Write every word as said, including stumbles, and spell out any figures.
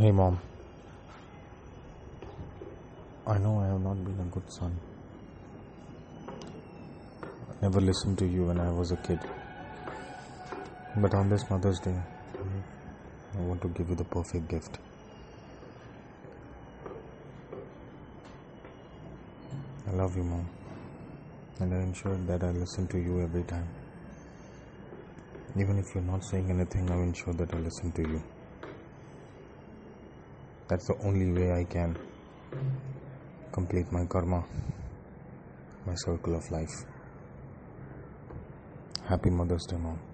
Hey mom, I know I have not been a good son. I never listened to you when I was a kid. But on this Mother's Day, I want to give you the perfect gift. I love you, mom. And I ensure that I listen to you every time. Even if you're not saying anything, I will ensure that I listen to you. That's the only way I can complete my karma, my circle of life. Happy Mother's Day, Mom.